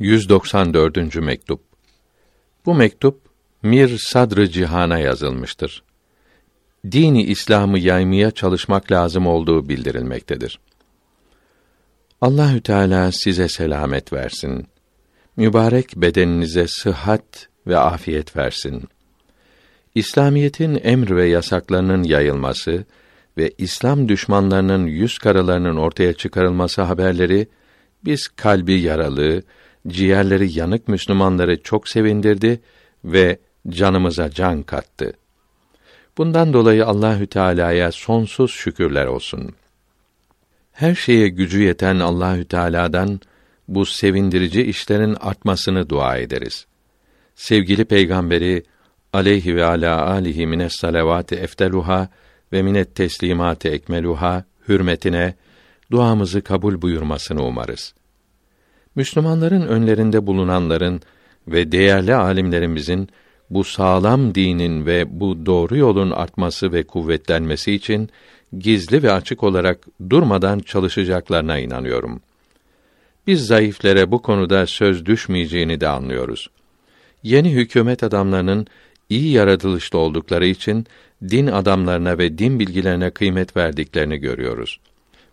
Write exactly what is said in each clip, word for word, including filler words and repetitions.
yüz doksan dördüncü mektup. Bu mektup Mir Sadr-ı Cihan'a yazılmıştır. Dini İslam'ı yaymaya çalışmak lazım olduğu bildirilmektedir. Allahü Teala size selamet versin. Mübarek bedeninize sıhhat ve afiyet versin. İslamiyetin emr ve yasaklarının yayılması ve İslam düşmanlarının yüz karalarının ortaya çıkarılması haberleri biz kalbi yaralı, ciğerleri yanık Müslümanları çok sevindirdi ve canımıza can kattı. Bundan dolayı Allahü Teala'ya sonsuz şükürler olsun. Her şeye gücü yeten Allahü Teala'dan bu sevindirici işlerin artmasını dua ederiz. Sevgili Peygamberi aleyhi ve ala alihi mines salavati efteluha ve minet teslimati ekmeluha hürmetine duamızı kabul buyurmasını umarız. Müslümanların önlerinde bulunanların ve değerli alimlerimizin bu sağlam dinin ve bu doğru yolun artması ve kuvvetlenmesi için gizli ve açık olarak durmadan çalışacaklarına inanıyorum. Biz zayıflere bu konuda söz düşmeyeceğini de anlıyoruz. Yeni hükümet adamlarının iyi yaratılışlı oldukları için din adamlarına ve din bilgilerine kıymet verdiklerini görüyoruz.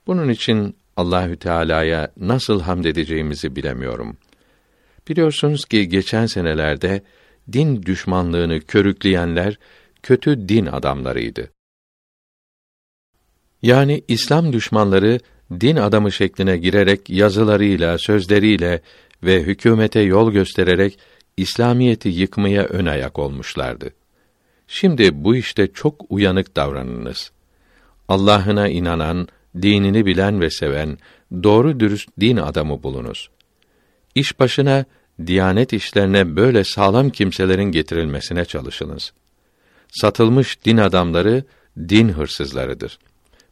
Bunun için Allahü Teala'ya nasıl hamd edeceğimizi bilemiyorum. Biliyorsunuz ki geçen senelerde din düşmanlığını körükleyenler kötü din adamlarıydı. Yani İslam düşmanları din adamı şekline girerek yazılarıyla, sözleriyle ve hükümete yol göstererek İslamiyeti yıkmaya ön ayak olmuşlardı. Şimdi bu işte çok uyanık davranınız. Allah'ına inanan, dinini bilen ve seven, doğru dürüst din adamı bulunuz. İş başına, diyanet işlerine böyle sağlam kimselerin getirilmesine çalışınız. Satılmış din adamları, din hırsızlarıdır.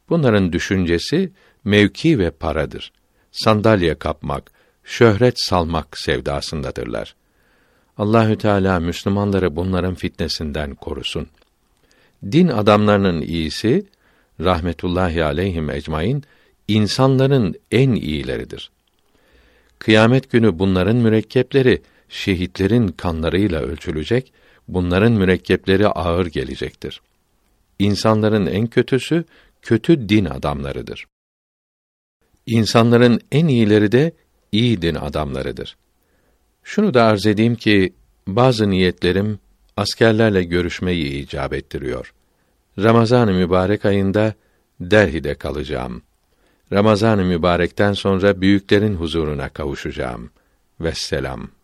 Bunların düşüncesi, mevki ve paradır. Sandalye kapmak, şöhret salmak sevdasındadırlar. Allahü Teala Müslümanları bunların fitnesinden korusun. Din adamlarının iyisi, rahmetullahi aleyhim ecmaîn, insanların en iyileridir. Kıyamet günü bunların mürekkepleri şehitlerin kanlarıyla ölçülecek, bunların mürekkepleri ağır gelecektir. İnsanların en kötüsü kötü din adamlarıdır. İnsanların en iyileri de iyi din adamlarıdır. Şunu da arz edeyim ki, bazı niyetlerim askerlerle görüşmeyi icap ettiriyor. Ramazan-ı mübarek ayında Delhi'de kalacağım. Ramazan-ı mübarekten sonra büyüklerin huzuruna kavuşacağım. Vesselam.